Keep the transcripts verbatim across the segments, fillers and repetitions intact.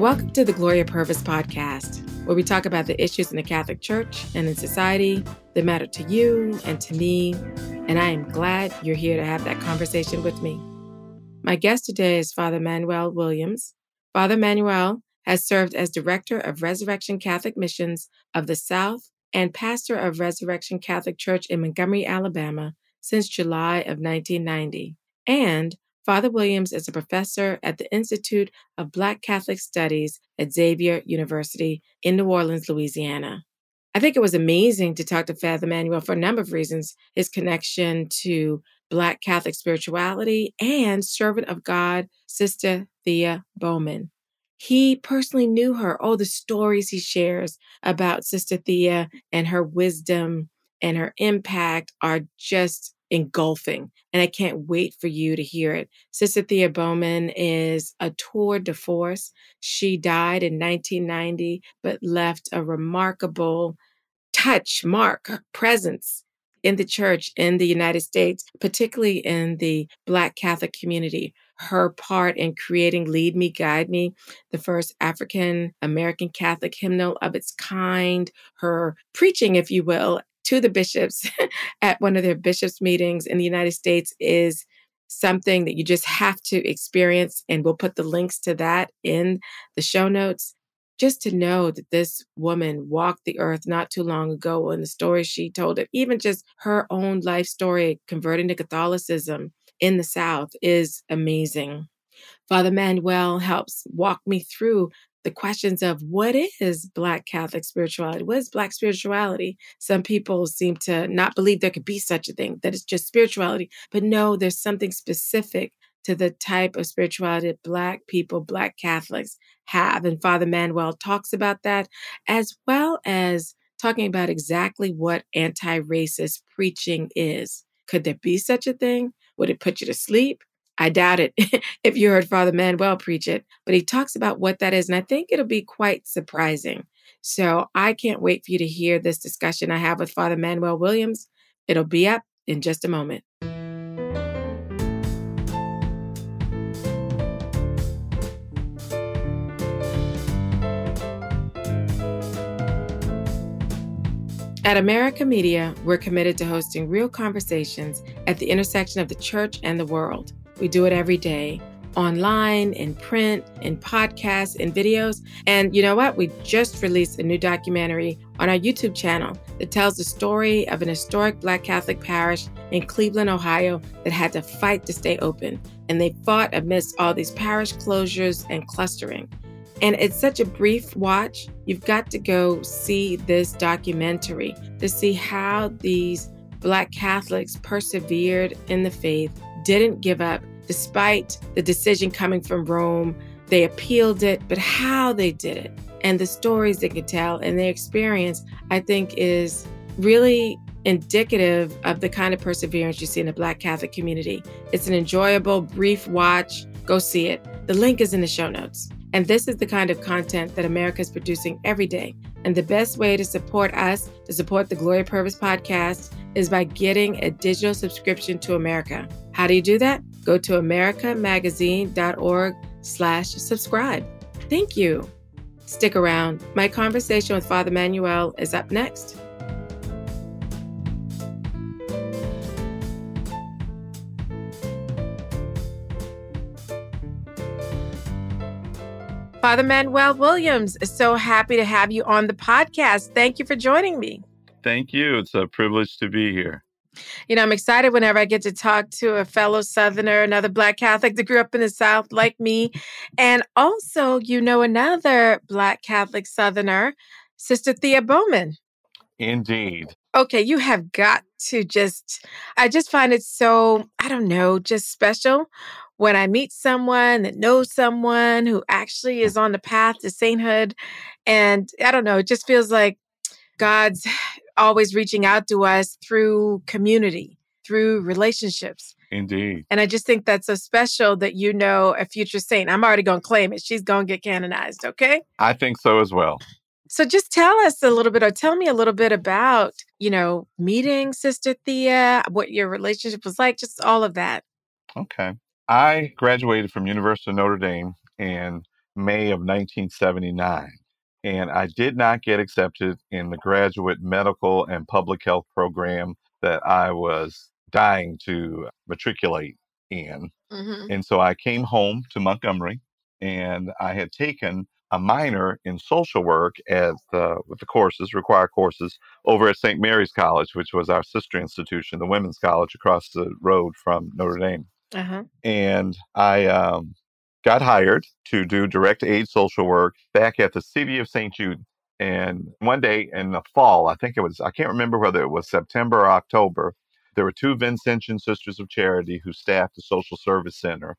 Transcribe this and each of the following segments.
Welcome to the Gloria Purvis Podcast, where we talk about the issues in the Catholic Church and in society that matter to you and to me, and I am glad you're here to have that conversation with me. My guest today is Father Manuel Williams. Father Manuel has served as Director of Resurrection Catholic Missions of the South and Pastor of Resurrection Catholic Church in Montgomery, Alabama, since July of nineteen ninety, and Father Williams is a professor at the Institute of Black Catholic Studies at Xavier University in New Orleans, Louisiana. I think it was amazing to talk to Father Manuel for a number of reasons, his connection to Black Catholic spirituality and servant of God, Sister Thea Bowman. He personally knew her. Oh, the stories he shares about Sister Thea and her wisdom and her impact are just engulfing, and I can't wait for you to hear it. Sister Thea Bowman is a tour de force. She died in nineteen ninety, but left a remarkable touch, mark, her presence in the church in the United States, particularly in the Black Catholic community. Her part in creating Lead Me, Guide Me, the first African American Catholic hymnal of its kind, her preaching, if you will, to the bishops at one of their bishops' meetings in the United States is something that you just have to experience. And we'll put the links to that in the show notes. Just to know that this woman walked the earth not too long ago and the story she told it, even just her own life story, converting to Catholicism in the South, is amazing. Father Manuel helps walk me through the questions of what is Black Catholic spirituality? What is Black spirituality? Some people seem to not believe there could be such a thing, that it's just spirituality. But no, there's something specific to the type of spirituality that Black people, Black Catholics have. And Father Manuel talks about that, as well as talking about exactly what anti-racist preaching is. Could there be such a thing? Would it put you to sleep? I doubt it if you heard Father Manuel preach it, but he talks about what that is, and I think it'll be quite surprising. So I can't wait for you to hear this discussion I have with Father Manuel Williams. It'll be up in just a moment. At America Media, we're committed to hosting real conversations at the intersection of the church and the world. We do it every day, online, in print, in podcasts, in videos. And you know what? We just released a new documentary on our YouTube channel that tells the story of an historic Black Catholic parish in Cleveland, Ohio, that had to fight to stay open. And they fought amidst all these parish closures and clustering. And it's such a brief watch. You've got to go see this documentary to see how these Black Catholics persevered in the faith, didn't give up, despite the decision coming from Rome. They appealed it, but how they did it and the stories they could tell and their experience, I think, is really indicative of the kind of perseverance you see in the Black Catholic community. It's an enjoyable, brief watch. Go see it. The link is in the show notes. And this is the kind of content that America is producing every day. And the best way to support us, to support the Gloria Purvis Podcast, is by getting a digital subscription to America. How do you do that? Go to americamagazine.org slash subscribe. Thank you. Stick around. My conversation with Father Manuel is up next. Father Manuel Williams, so happy to have you on the podcast. Thank you for joining me. Thank you. It's a privilege to be here. You know, I'm excited whenever I get to talk to a fellow Southerner, another Black Catholic that grew up in the South like me. And also, you know, another Black Catholic Southerner, Sister Thea Bowman. Indeed. Okay, you have got to just, I just find it so, I don't know, just special when I meet someone that knows someone who actually is on the path to sainthood. And I don't know, it just feels like God's always reaching out to us through community, through relationships. Indeed. And I just think that's so special that you know a future saint. I'm already going to claim it. She's going to get canonized, okay? I think so as well. So just tell us a little bit, or tell me a little bit about, you know, meeting Sister Thea, what your relationship was like, just all of that. Okay. I graduated from University of Notre Dame, and May of nineteen seventy-nine, and I did not get accepted in the graduate medical and public health program that I was dying to matriculate in. Mm-hmm. And so I came home to Montgomery, and I had taken a minor in social work as the, with the courses, required courses, over at Saint Mary's College, which was our sister institution, the women's college across the road from Notre Dame. Uh-huh. And I um, got hired to do direct aid social work back at the city of Saint Jude. And one day in the fall, I think it was, I can't remember whether it was September or October, there were two Vincentian Sisters of Charity who staffed the social service center.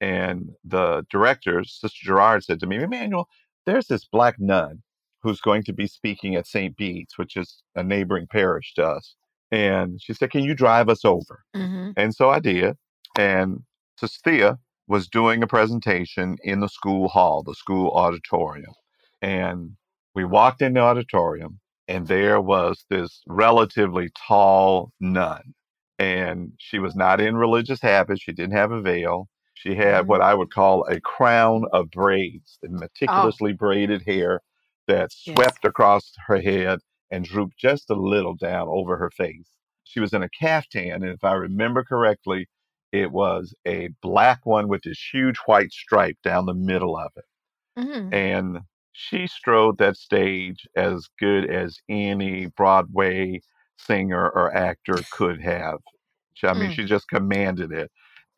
And the director, Sister Gerard, said to me, "Emmanuel, there's this Black nun who's going to be speaking at Saint Bede's, which is a neighboring parish to us." And she said, "Can you drive us over?" Mm-hmm. And so I did. And Sister Thea was doing a presentation in the school hall, the school auditorium. And we walked in the auditorium, and there was this relatively tall nun. And she was not in religious habits. She didn't have a veil. She had what I would call a crown of braids, the meticulously oh. braided hair that swept yes. across her head and drooped just a little down over her face. She was in a caftan, and if I remember correctly, it was a black one with this huge white stripe down the middle of it. Mm-hmm. And she strode that stage as good as any Broadway singer or actor could have. I mean, mm. she just commanded it.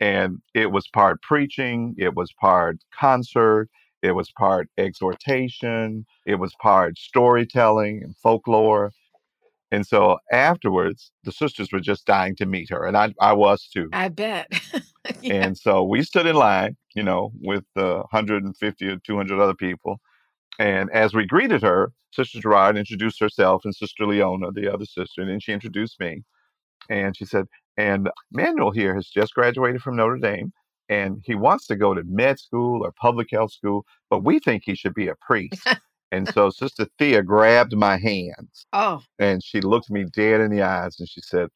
And it was part preaching, it was part concert, it was part exhortation, it was part storytelling and folklore. And so afterwards, the sisters were just dying to meet her. And I, I was too. I bet. yeah. And so we stood in line, you know, with uh, one hundred fifty or two hundred other people. And as we greeted her, Sister Gerard introduced herself and Sister Leona, the other sister. And then she introduced me. And she said, "And Manuel here has just graduated from Notre Dame, and he wants to go to med school or public health school, but we think he should be a priest." And so Sister Thea grabbed my hands. Oh. And she looked me dead in the eyes, and she said,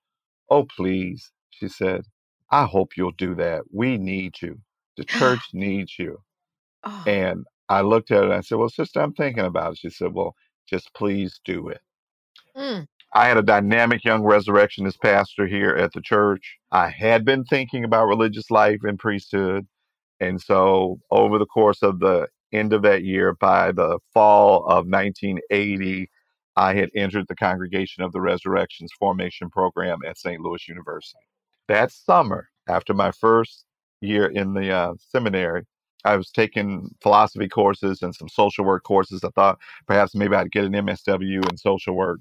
"Oh, please." She said, "I hope you'll do that. We need you. The church needs you." Oh. And I looked at her, and I said, "Well, sister, I'm thinking about it." She said, "Well, just please do it." Mm. I had a dynamic young resurrectionist pastor here at the church. I had been thinking about religious life and priesthood. And so over the course of the end of that year, by the fall of nineteen eighty, I had entered the Congregation of the Resurrection's formation program at Saint Louis University. That summer, after my first year in the uh, seminary, I was taking philosophy courses and some social work courses. I thought perhaps maybe I'd get an M S W in social work.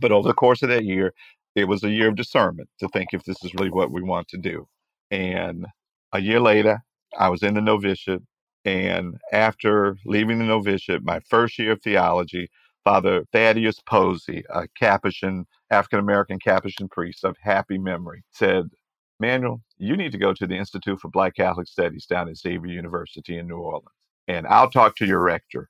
But over the course of that year, it was a year of discernment to think if this is really what we want to do. And a year later, I was in the novitiate. And after leaving the novitiate, my first year of theology, Father Thaddeus Posey, a Capuchin, African-American Capuchin priest of happy memory, said, "Manuel, you need to go to the Institute of Black Catholic Studies down at Xavier University in New Orleans, and I'll talk to your rector."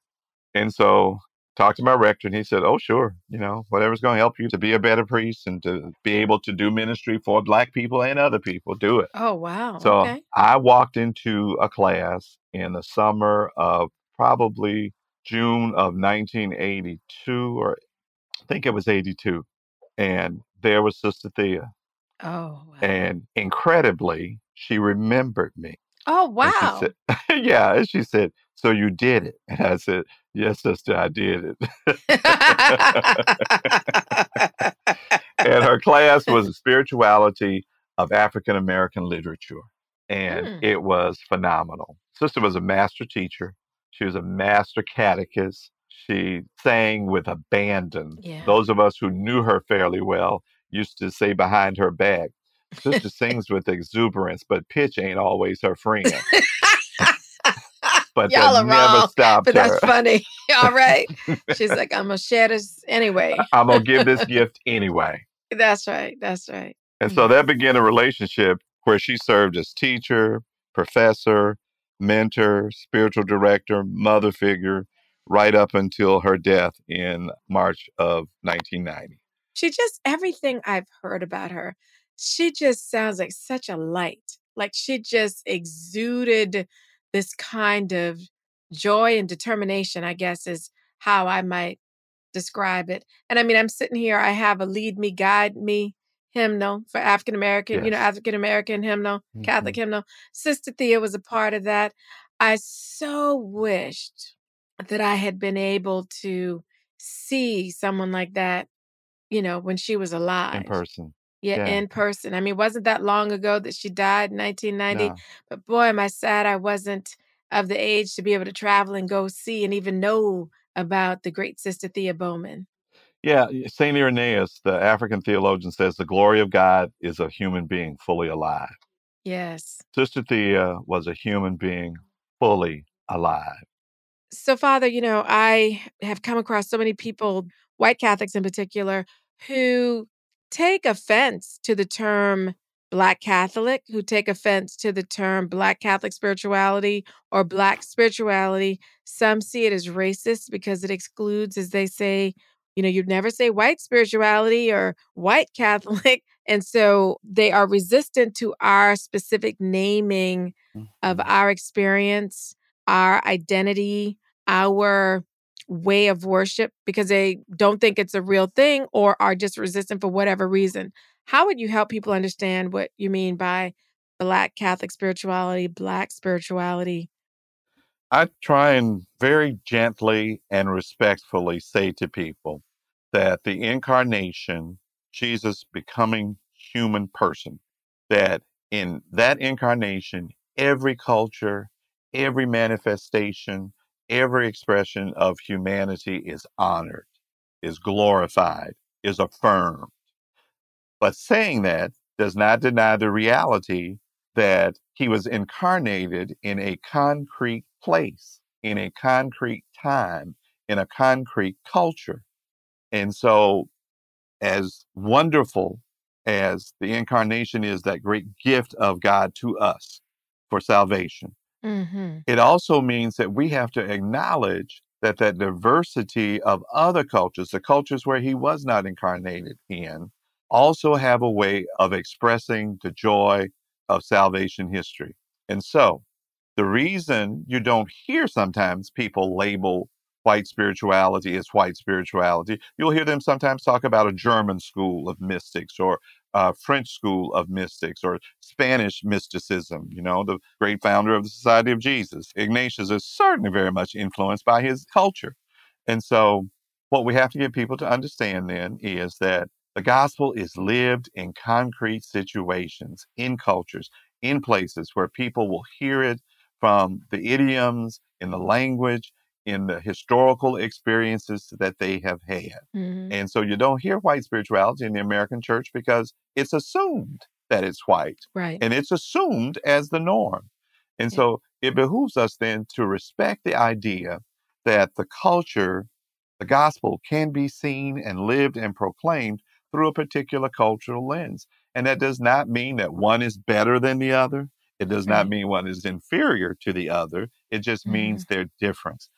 And so talked to my rector, and he said, "Oh, sure, you know, whatever's going to help you to be a better priest and to be able to do ministry for Black people and other people, do it." Oh, wow. So okay. I walked into a class in the summer of probably June of nineteen eighty-two, or I think it was eighty-two, and there was Sister Thea. Oh, wow. And incredibly, she remembered me. Oh, wow. And she said, yeah, and she said, "So you did it." And I said, "Yes, sister, I did it." And her class was the spirituality of African-American literature. And mm. it was phenomenal. Sister was a master teacher. She was a master catechist. She sang with abandon. Yeah. Those of us who knew her fairly well used to say behind her back, "Sister sings with exuberance, but pitch ain't always her friend." But y'all are never wrong, but that's her. Funny. All right. She's like, "I'm going to share this anyway. I'm going to give this gift anyway." That's right. That's right. And so that began a relationship where she served as teacher, professor, mentor, spiritual director, mother figure, right up until her death in March of nineteen ninety. She just, everything I've heard about her, she just sounds like such a light. Like she just exuded this kind of joy and determination, I guess, is how I might describe it. And I mean, I'm sitting here, I have a Lead Me, Guide Me hymnal for African American, yes. you know, African American hymnal, mm-hmm. Catholic hymnal. Sister Thea was a part of that. I so wished that I had been able to see someone like that, you know, when she was alive. In person. Yeah, yeah. in person. I mean, it wasn't that long ago that she died in nineteen ninety, no. but boy, am I sad I wasn't of the age to be able to travel and go see and even know about the great Sister Thea Bowman. Yeah, Saint Irenaeus, the African theologian, says the glory of God is a human being fully alive. Yes. Sister Thea was a human being fully alive. So, Father, you know, I have come across so many people, white Catholics in particular, who take offense to the term Black Catholic, who take offense to the term Black Catholic spirituality or Black spirituality. Some see it as racist because it excludes, as they say, you know, you'd never say white spirituality or white Catholic. And so they are resistant to our specific naming of our experience, our identity, our way of worship, because they don't think it's a real thing or are just resistant for whatever reason. How would you help people understand what you mean by Black Catholic spirituality, Black spirituality? I try and very gently and respectfully say to people that the incarnation, Jesus becoming human person, that in that incarnation, every culture, every manifestation, every expression of humanity is honored, is glorified, is affirmed. But saying that does not deny the reality that he was incarnated in a concrete place, in a concrete time, in a concrete culture. And so, as wonderful as the incarnation is, that great gift of God to us for salvation, mm-hmm. it also means that we have to acknowledge that that diversity of other cultures, the cultures where he was not incarnated in, also have a way of expressing the joy of salvation history. And so the reason you don't hear sometimes people label white spirituality as white spirituality, you'll hear them sometimes talk about a German school of mystics or a French school of mystics or Spanish mysticism. You know, the great founder of the Society of Jesus, Ignatius, is certainly very much influenced by his culture. And so what we have to get people to understand then is that the gospel is lived in concrete situations, in cultures, in places where people will hear it from the idioms, in the language, in the historical experiences that they have had. Mm-hmm. And so you don't hear white spirituality in the American church because it's assumed that it's white. Right. And it's assumed as the norm. And yeah. so it behooves us then to respect the idea that the culture, the gospel, can be seen and lived and proclaimed through a particular cultural lens. And that does not mean that one is better than the other. It does not mean one is inferior to the other. It just mm-hmm. means their difference.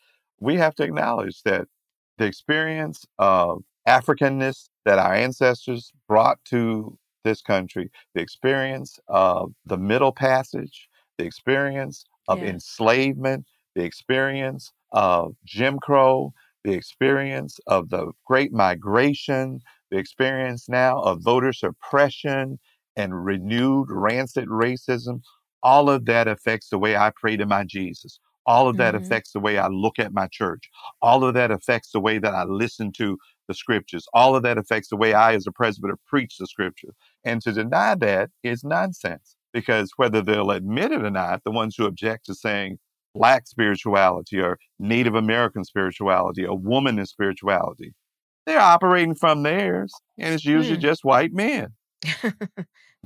We have to acknowledge that the experience of Africanness that our ancestors brought to this country, the experience of the Middle Passage, the experience of yeah. enslavement, the experience of Jim Crow, the experience of the Great Migration, the experience now of voter suppression and renewed rancid racism, all of that affects the way I pray to my Jesus. All of that mm-hmm. affects the way I look at my church. All of that affects the way that I listen to the scriptures. All of that affects the way I, as a presbyter, preach the scripture. And to deny that is nonsense, because whether they'll admit it or not, the ones who object to saying Black spirituality or Native American spirituality or womanist spirituality, they're operating from theirs, and it's usually mm. just white men.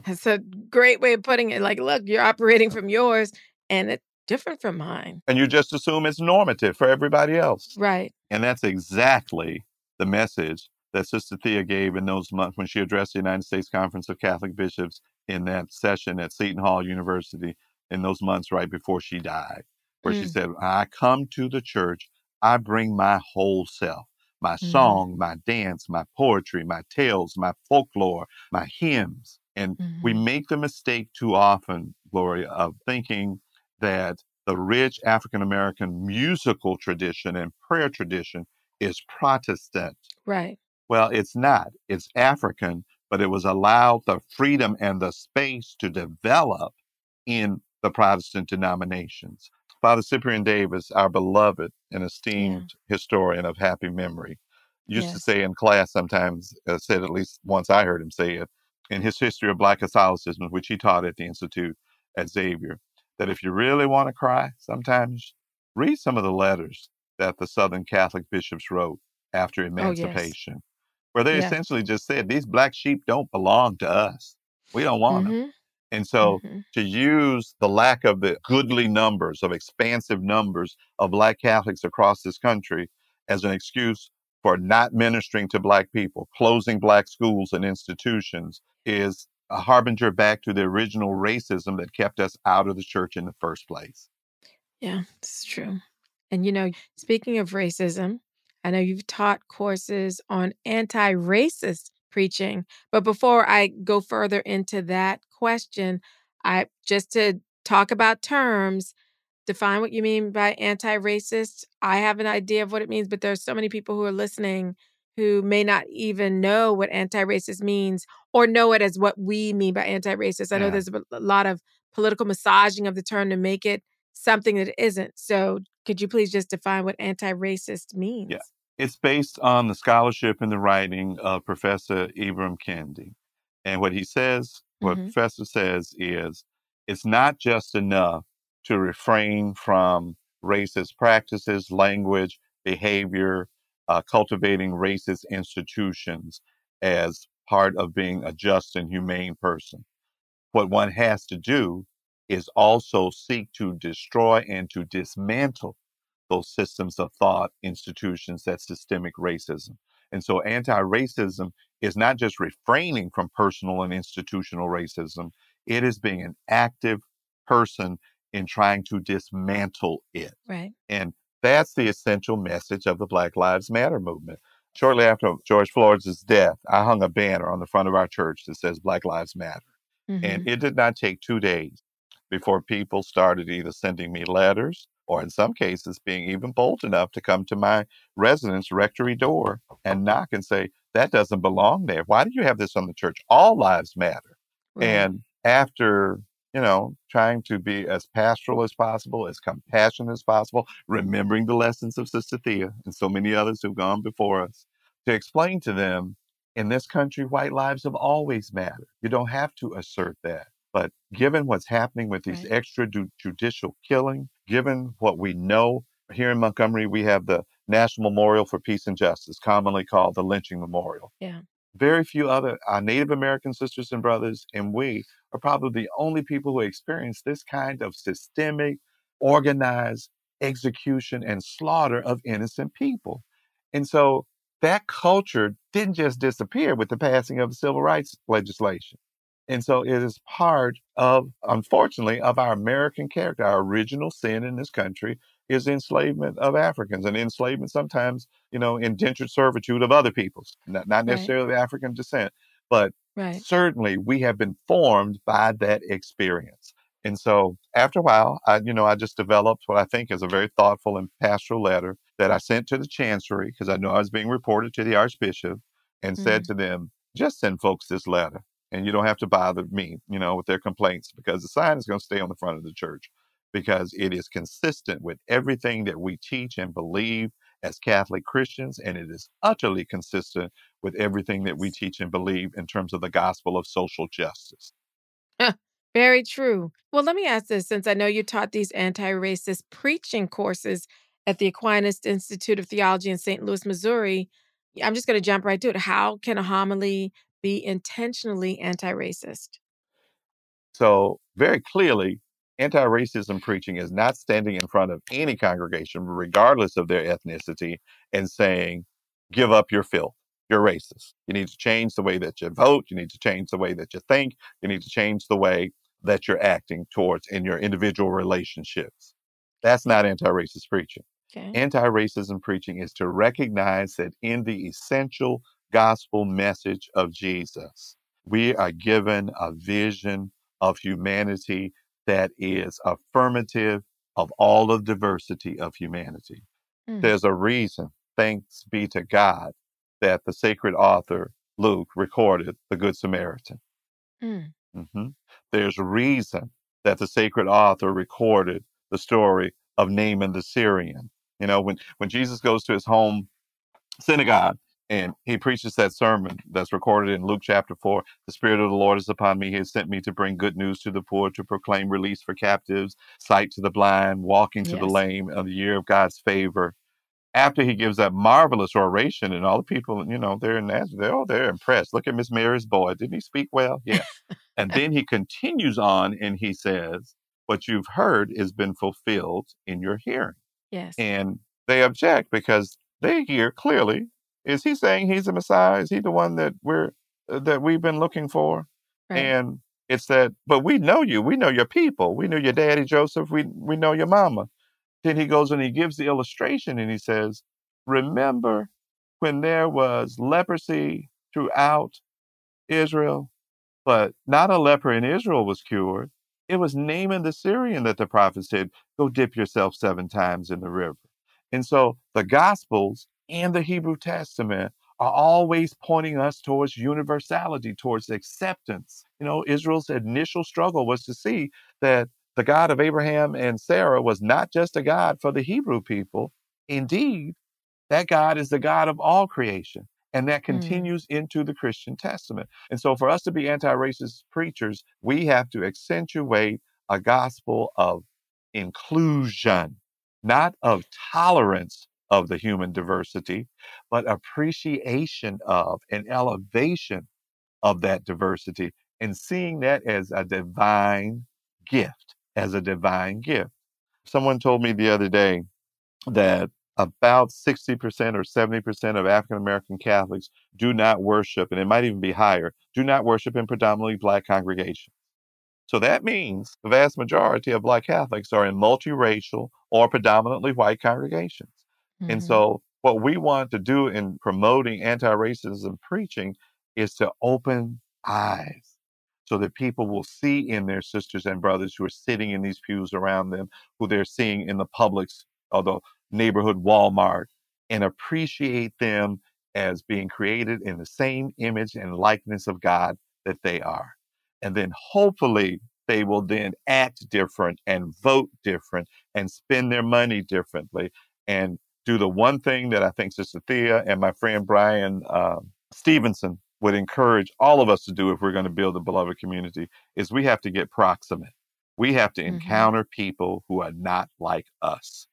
That's a great way of putting it. Like, look, you're operating from yours, and it's different from mine. And you just assume it's normative for everybody else. Right. And that's exactly the message that Sister Thea gave in those months when she addressed the United States Conference of Catholic Bishops in that session at Seton Hall University in those months right before she died, where mm. she said, I come to the church, I bring my whole self. My song, mm-hmm. my dance, my poetry, my tales, my folklore, my hymns. And mm-hmm. we make the mistake too often, Gloria, of thinking that the rich African-American musical tradition and prayer tradition is Protestant. Right. Well, it's not. It's African, but it was allowed the freedom and the space to develop in the Protestant denominations. Father Cyprian Davis, our beloved and esteemed yeah. historian of happy memory, used yes. to say in class sometimes, uh, said at least once I heard him say it, in his History of Black Catholicism, which he taught at the Institute at Xavier, that if you really want to cry, sometimes read some of the letters that the Southern Catholic bishops wrote after emancipation, oh, yes. where they yeah. essentially just said, these black sheep don't belong to us. We don't want mm-hmm. them. And so mm-hmm. to use the lack of the goodly numbers, of expansive numbers of black Catholics across this country as an excuse for not ministering to black people, closing black schools and institutions, is a harbinger back to the original racism that kept us out of the church in the first place. Yeah, it's true. And, you know, speaking of racism, I know you've taught courses on anti-racist preaching, but before I go further into that question, I just to talk about terms, define what you mean by anti-racist. I have an idea of what it means, but there's so many people who are listening who may not even know what anti-racist means or know it as what we mean by anti-racist. I yeah. know there's a lot of political massaging of the term to make it something that it isn't. So could you please just define what anti-racist means? Yeah. It's based on the scholarship and the writing of Professor Ibram Kendi. And what he says, what mm-hmm. Professor says is, it's not just enough to refrain from racist practices, language, behavior, uh, cultivating racist institutions as part of being a just and humane person. What one has to do is also seek to destroy and to dismantle those systems of thought, institutions, that systemic racism. And so anti-racism is not just refraining from personal and institutional racism, it is being an active person in trying to dismantle it. Right. And that's the essential message of the Black Lives Matter movement. Shortly after George Floyd's death, I hung a banner on the front of our church that says Black Lives Matter. Mm-hmm. And it did not take two days before people started either sending me letters or in some cases being even bold enough to come to my residence rectory door and knock and say, that doesn't belong there. Why do you have this on the church? All lives matter. Right. And after, you know, trying to be as pastoral as possible, as compassionate as possible, remembering the lessons of Sister Thea and so many others who've gone before us, to explain to them, in this country, white lives have always mattered. You don't have to assert that. But given what's happening with these right. extrajudicial killing, given what we know, here in Montgomery, we have the National Memorial for Peace and Justice, commonly called the Lynching Memorial. Yeah. Very few other our Native American sisters and brothers and we are probably the only people who experience this kind of systemic, organized execution and slaughter of innocent people. And so that culture didn't just disappear with the passing of the civil rights legislation. And so it is part of, unfortunately, of our American character. Our original sin in this country is enslavement of Africans, and enslavement sometimes, you know, indentured servitude of other peoples, not, not necessarily right. African descent, but right. certainly we have been formed by that experience. And so after a while, I, you know, I just developed what I think is a very thoughtful and pastoral letter that I sent to the chancery, because I know I was being reported to the archbishop, and mm-hmm. said to them, just send folks this letter. And you don't have to bother me, you know, with their complaints, because the sign is going to stay on the front of the church, because it is consistent with everything that we teach and believe as Catholic Christians. And it is utterly consistent with everything that we teach and believe in terms of the gospel of social justice. Huh, very true. Well, let me ask this, since I know you taught these anti-racist preaching courses at the Aquinas Institute of Theology in Saint Louis, Missouri, I'm just going to jump right to it. How can a homily be intentionally anti-racist? So very clearly, anti-racism preaching is not standing in front of any congregation, regardless of their ethnicity, and saying, give up your filth. You're racist. You need to change the way that you vote. You need to change the way that you think. You need to change the way that you're acting towards in your individual relationships. That's not anti-racist preaching. Okay. Anti-racism preaching is to recognize that in the essential gospel message of Jesus, we are given a vision of humanity that is affirmative of all of diversity of humanity. Mm. There's a reason, thanks be to God, that the sacred author Luke recorded the Good Samaritan. Mm. Mm-hmm. There's reason that the sacred author recorded the story of Naaman the Syrian. You know, when, when Jesus goes to his home synagogue and he preaches that sermon that's recorded in Luke chapter four, the Spirit of the Lord is upon me. He has sent me to bring good news to the poor, to proclaim release for captives, sight to the blind, walking to yes. the lame, of the year of God's favor. After he gives that marvelous oration and all the people, you know, they're in Nazareth, they're, oh, they're impressed. Look at Miss Mary's boy. Didn't he speak well? Yeah. And then he continues on and he says, what you've heard has been fulfilled in your hearing. Yes. And they object because they hear clearly, is he saying he's the Messiah? Is he the one that we're, that we've been looking for? Right. And it's that, but we know you, we know your people. We know your daddy, Joseph. We, we know your mama. Then he goes and he gives the illustration and he says, remember when there was leprosy throughout Israel, but not a leper in Israel was cured. It was Naaman the Syrian that the prophet said, go dip yourself seven times in the river. And so the Gospels and the Hebrew Testament are always pointing us towards universality, towards acceptance. You know, Israel's initial struggle was to see that the God of Abraham and Sarah was not just a God for the Hebrew people. Indeed, that God is the God of all creation. And that continues mm. into the Christian Testament. And so for us to be anti-racist preachers, we have to accentuate a gospel of inclusion, not of tolerance of the human diversity, but appreciation of and elevation of that diversity and seeing that as a divine gift, as a divine gift. Someone told me the other day that about sixty percent or seventy percent of African-American Catholics do not worship, and it might even be higher, do not worship in predominantly Black congregations. So that means the vast majority of Black Catholics are in multiracial or predominantly white congregations. Mm-hmm. And so what we want to do in promoting anti-racism preaching is to open eyes, so that people will see in their sisters and brothers who are sitting in these pews around them, who they're seeing in the Publix or the neighborhood Walmart, and appreciate them as being created in the same image and likeness of God that they are. And then hopefully they will then act different and vote different and spend their money differently and do the one thing that I think Sister Thea and my friend Brian uh, Stevenson would encourage all of us to do if we're going to build a beloved community, is we have to get proximate. We have to mm-hmm. encounter people who are not like us.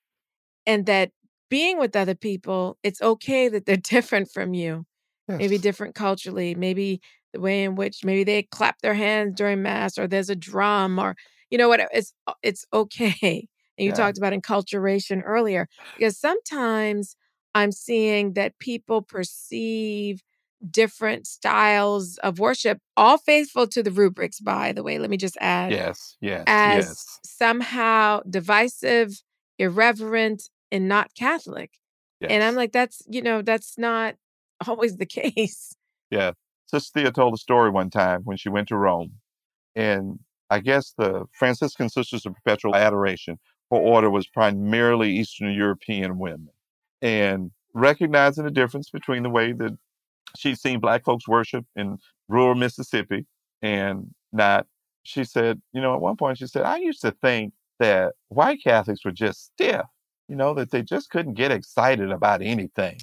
And that being with other people, it's okay that they're different from you, yes. maybe different culturally, maybe the way in which maybe they clap their hands during mass or there's a drum or, you know what, it's, it's okay. And you yeah. talked about enculturation earlier, because sometimes I'm seeing that people perceive different styles of worship, all faithful to the rubrics, by the way, let me just add, yes, yes, as yes. somehow divisive, irreverent, and not Catholic. Yes. And I'm like, that's, you know, that's not always the case. Yeah. Sister Thea told a story one time when she went to Rome, and I guess the Franciscan Sisters of Perpetual Adoration, her order was primarily Eastern European women, and recognizing the difference between the way that she'd seen Black folks worship in rural Mississippi and not. She said, you know, at one point she said, I used to think that white Catholics were just stiff, you know, that they just couldn't get excited about anything.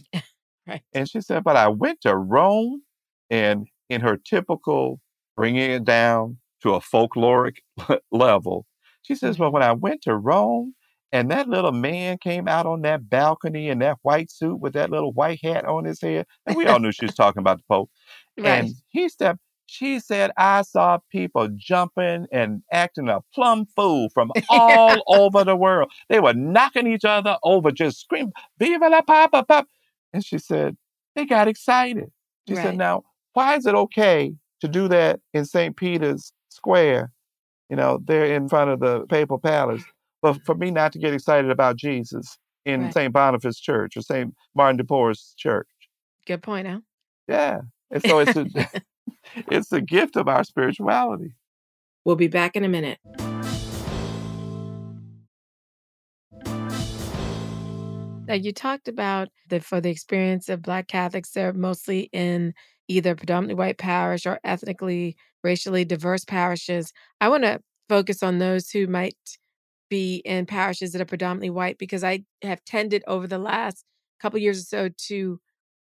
Right. And she said, but I went to Rome, and in her typical bringing it down to a folkloric level, she says, well, when I went to Rome, and that little man came out on that balcony in that white suit with that little white hat on his head. And we all knew she was talking about the Pope. Right. And he stepped, she said, I saw people jumping and acting a plum fool from all yeah. over the world. They were knocking each other over, just screaming, Viva la Papa, Pop. And she said, they got excited. She right. said, now, why is it okay to do that in Saint Peter's Square? You know, they're in front of the Papal Palace. But for me not to get excited about Jesus in right. Saint Boniface Church or Saint Martin de Porres Church. Good point, huh? Yeah. And so it's a, it's a gift of our spirituality. We'll be back in a minute. Now, you talked about that for the experience of Black Catholics, they're mostly in either predominantly white parish or ethnically, racially diverse parishes. I want to focus on those who might be in parishes that are predominantly white, because I have tended over the last couple years or so to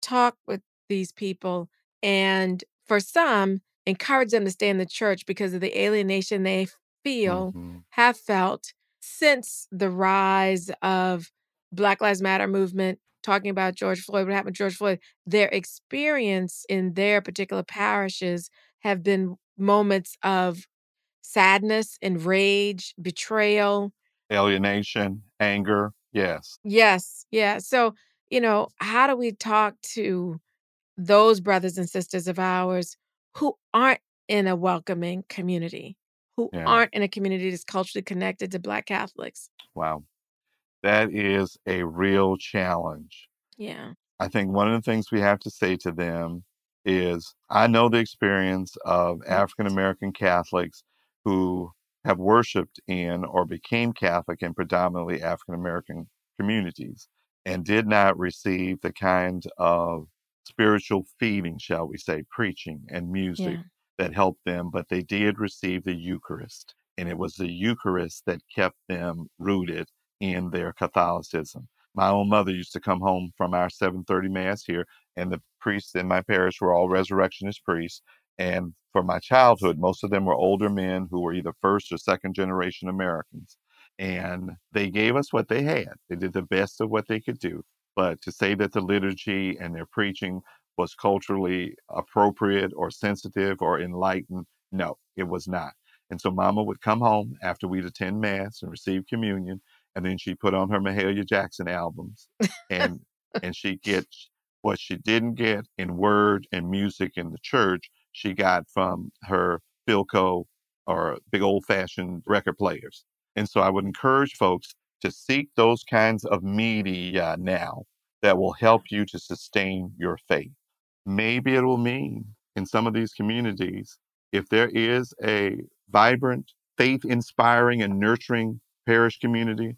talk with these people and, for some, encourage them to stay in the church because of the alienation they feel, mm-hmm. have felt since the rise of Black Lives Matter movement, talking about George Floyd, what happened to George Floyd. Their experience in their particular parishes have been moments of sadness and rage, betrayal. Alienation, anger, yes. Yes, yeah. So, you know, how do we talk to those brothers and sisters of ours who aren't in a welcoming community, who yeah. aren't in a community that's culturally connected to Black Catholics? Wow. That is a real challenge. Yeah. I think one of the things we have to say to them is, I know the experience of African-American Catholics who have worshiped in or became Catholic in predominantly African-American communities and did not receive the kind of spiritual feeding, shall we say, preaching and music yeah. that helped them, but they did receive the Eucharist. And it was the Eucharist that kept them rooted in their Catholicism. My own mother used to come home from our seven thirty Mass here, and the priests in my parish were all Resurrectionist priests. And for my childhood, most of them were older men who were either first or second generation Americans. And they gave us what they had. They did the best of what they could do. But to say that the liturgy and their preaching was culturally appropriate or sensitive or enlightened, no, it was not. And so Mama would come home after we'd attend Mass and receive communion, and then she put on her Mahalia Jackson albums, and and she get what she didn't get in word and music in the church, she got from her Philco or big old-fashioned record players. And so I would encourage folks to seek those kinds of media now that will help you to sustain your faith. Maybe it will mean in some of these communities, if there is a vibrant, faith-inspiring and nurturing parish community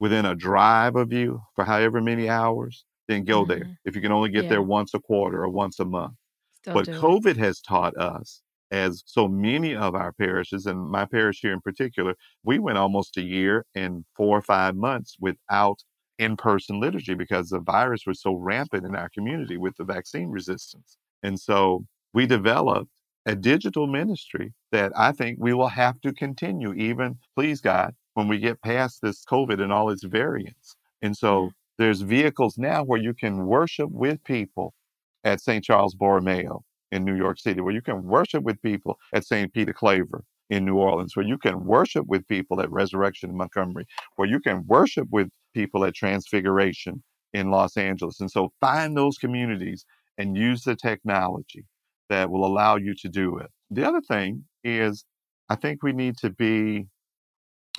within a drive of you for however many hours, then go mm-hmm. there. If you can only get yeah. there once a quarter or once a month. Still but COVID it. has taught us, as so many of our parishes, and my parish here in particular, we went almost a year and four or five months without in-person liturgy because the virus was so rampant in our community with the vaccine resistance. And so we developed a digital ministry that I think we will have to continue even, please God, when we get past this COVID and all its variants. And so there's vehicles now where you can worship with people at Saint Charles Borromeo in New York City, where you can worship with people at Saint Peter Claver in New Orleans, where you can worship with people at Resurrection in Montgomery, where you can worship with people at Transfiguration in Los Angeles. And so find those communities and use the technology that will allow you to do it. The other thing is, I think we need to be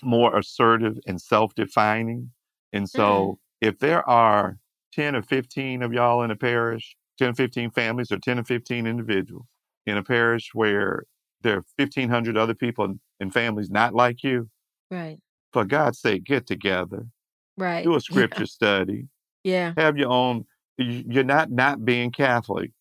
more assertive and self-defining. And so mm-hmm. if there are ten or fifteen of y'all in a parish, ten or fifteen families or ten or fifteen individuals in a parish where there are fifteen hundred other people and families not like you, right? For God's sake, get together. Right. Do a scripture yeah. study. Yeah. Have your own. You're not not being Catholic,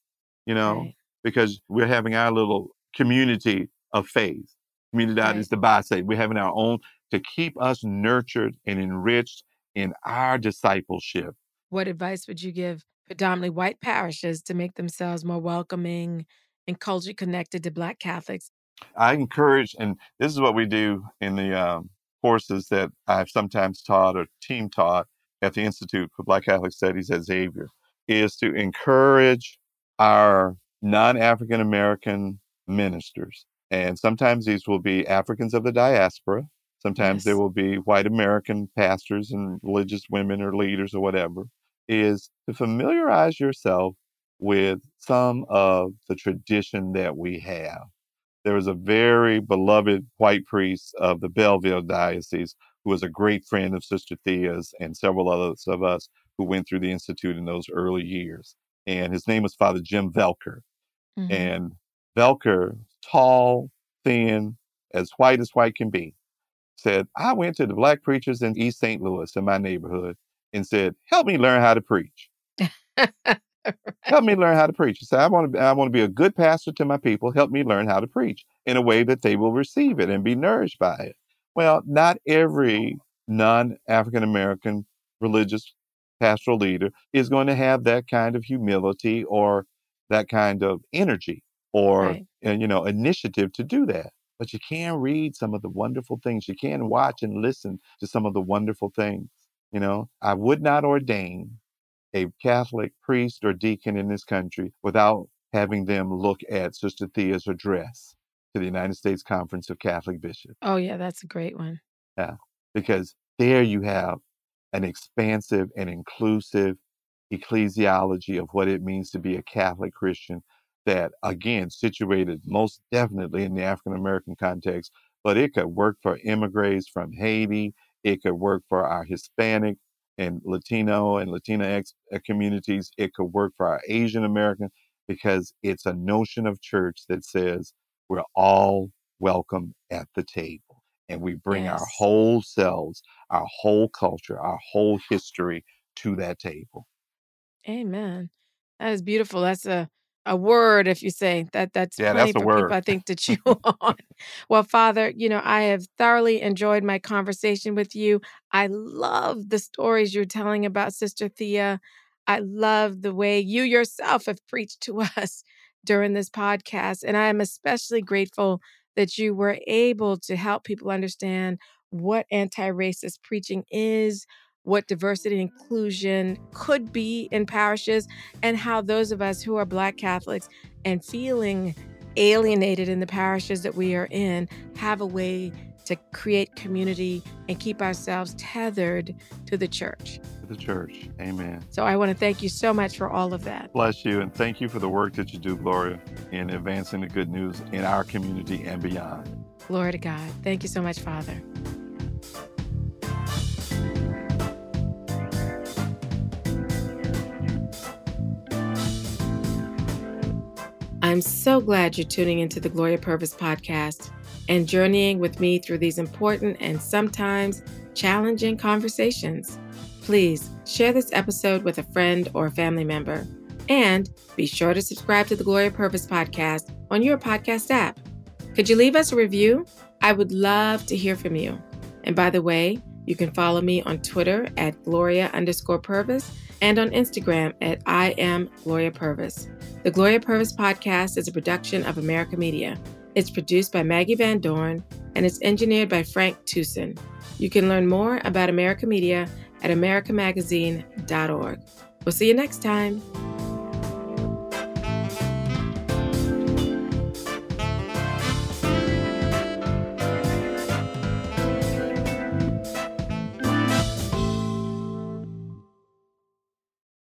you know, right. because we're having our little community of faith. Comunidad is the base. We're having our own to keep us nurtured and enriched in our discipleship. What advice would you give predominantly white parishes to make themselves more welcoming and culturally connected to Black Catholics? I encourage, and this is what we do in the um, courses that I've sometimes taught or team taught at the Institute for Black Catholic Studies at Xavier, is to encourage our non-African American ministers. And sometimes these will be Africans of the diaspora. Sometimes yes. there will be white American pastors and religious women or leaders or whatever, is to familiarize yourself with some of the tradition that we have. There was a very beloved white priest of the Belleville Diocese who was a great friend of Sister Thea's and several others of us who went through the Institute in those early years. And his name was Father Jim Velker. Mm-hmm. And Velker, tall, thin, as white as white can be, said, I went to the Black preachers in East Saint Louis in my neighborhood, and said, help me learn how to preach. Right. Help me learn how to preach. He said, I want to I want to be a good pastor to my people. Help me learn how to preach in a way that they will receive it and be nourished by it. Well, not every non-African American religious pastoral leader is going to have that kind of humility or that kind of energy or, right. you know, initiative to do that. But you can read some of the wonderful things. You can watch and listen to some of the wonderful things. You know, I would not ordain a Catholic priest or deacon in this country without having them look at Sister Thea's address to the United States Conference of Catholic Bishops. Oh, yeah, that's a great one. Yeah, because there you have an expansive and inclusive ecclesiology of what it means to be a Catholic Christian. That, again, situated most definitely in the African-American context, but it could work for immigrants from Haiti. It could work for our Hispanic and Latino and Latinx communities. It could work for our Asian-American, because it's a notion of church that says we're all welcome at the table. And we bring yes. our whole selves, our whole culture, our whole history to that table. Amen. That is beautiful. That's a A word, if you say that, that's yeah, plenty that's for word. People, I think, to chew on. Well, Father, you know, I have thoroughly enjoyed my conversation with you. I love the stories you're telling about Sister Thea. I love the way you yourself have preached to us during this podcast. And I am especially grateful that you were able to help people understand what anti-racist preaching is, what diversity and inclusion could be in parishes, and how those of us who are Black Catholics and feeling alienated in the parishes that we are in have a way to create community and keep ourselves tethered to the church. The church. Amen. So I want to thank you so much for all of that. Bless you, and thank you for the work that you do, Gloria, in advancing the good news in our community and beyond. Glory to God. Thank you so much, Father. I'm so glad you're tuning into the Gloria Purvis podcast and journeying with me through these important and sometimes challenging conversations. Please share this episode with a friend or a family member, and be sure to subscribe to the Gloria Purvis podcast on your podcast app. Could you leave us a review? I would love to hear from you. And by the way, you can follow me on Twitter at Gloria underscore Purvis and on Instagram at I am Gloria Purvis. The Gloria Purvis podcast is a production of America Media. It's produced by Maggie Van Dorn and it's engineered by Frank Tucson. You can learn more about America Media at america magazine dot org. We'll see you next time.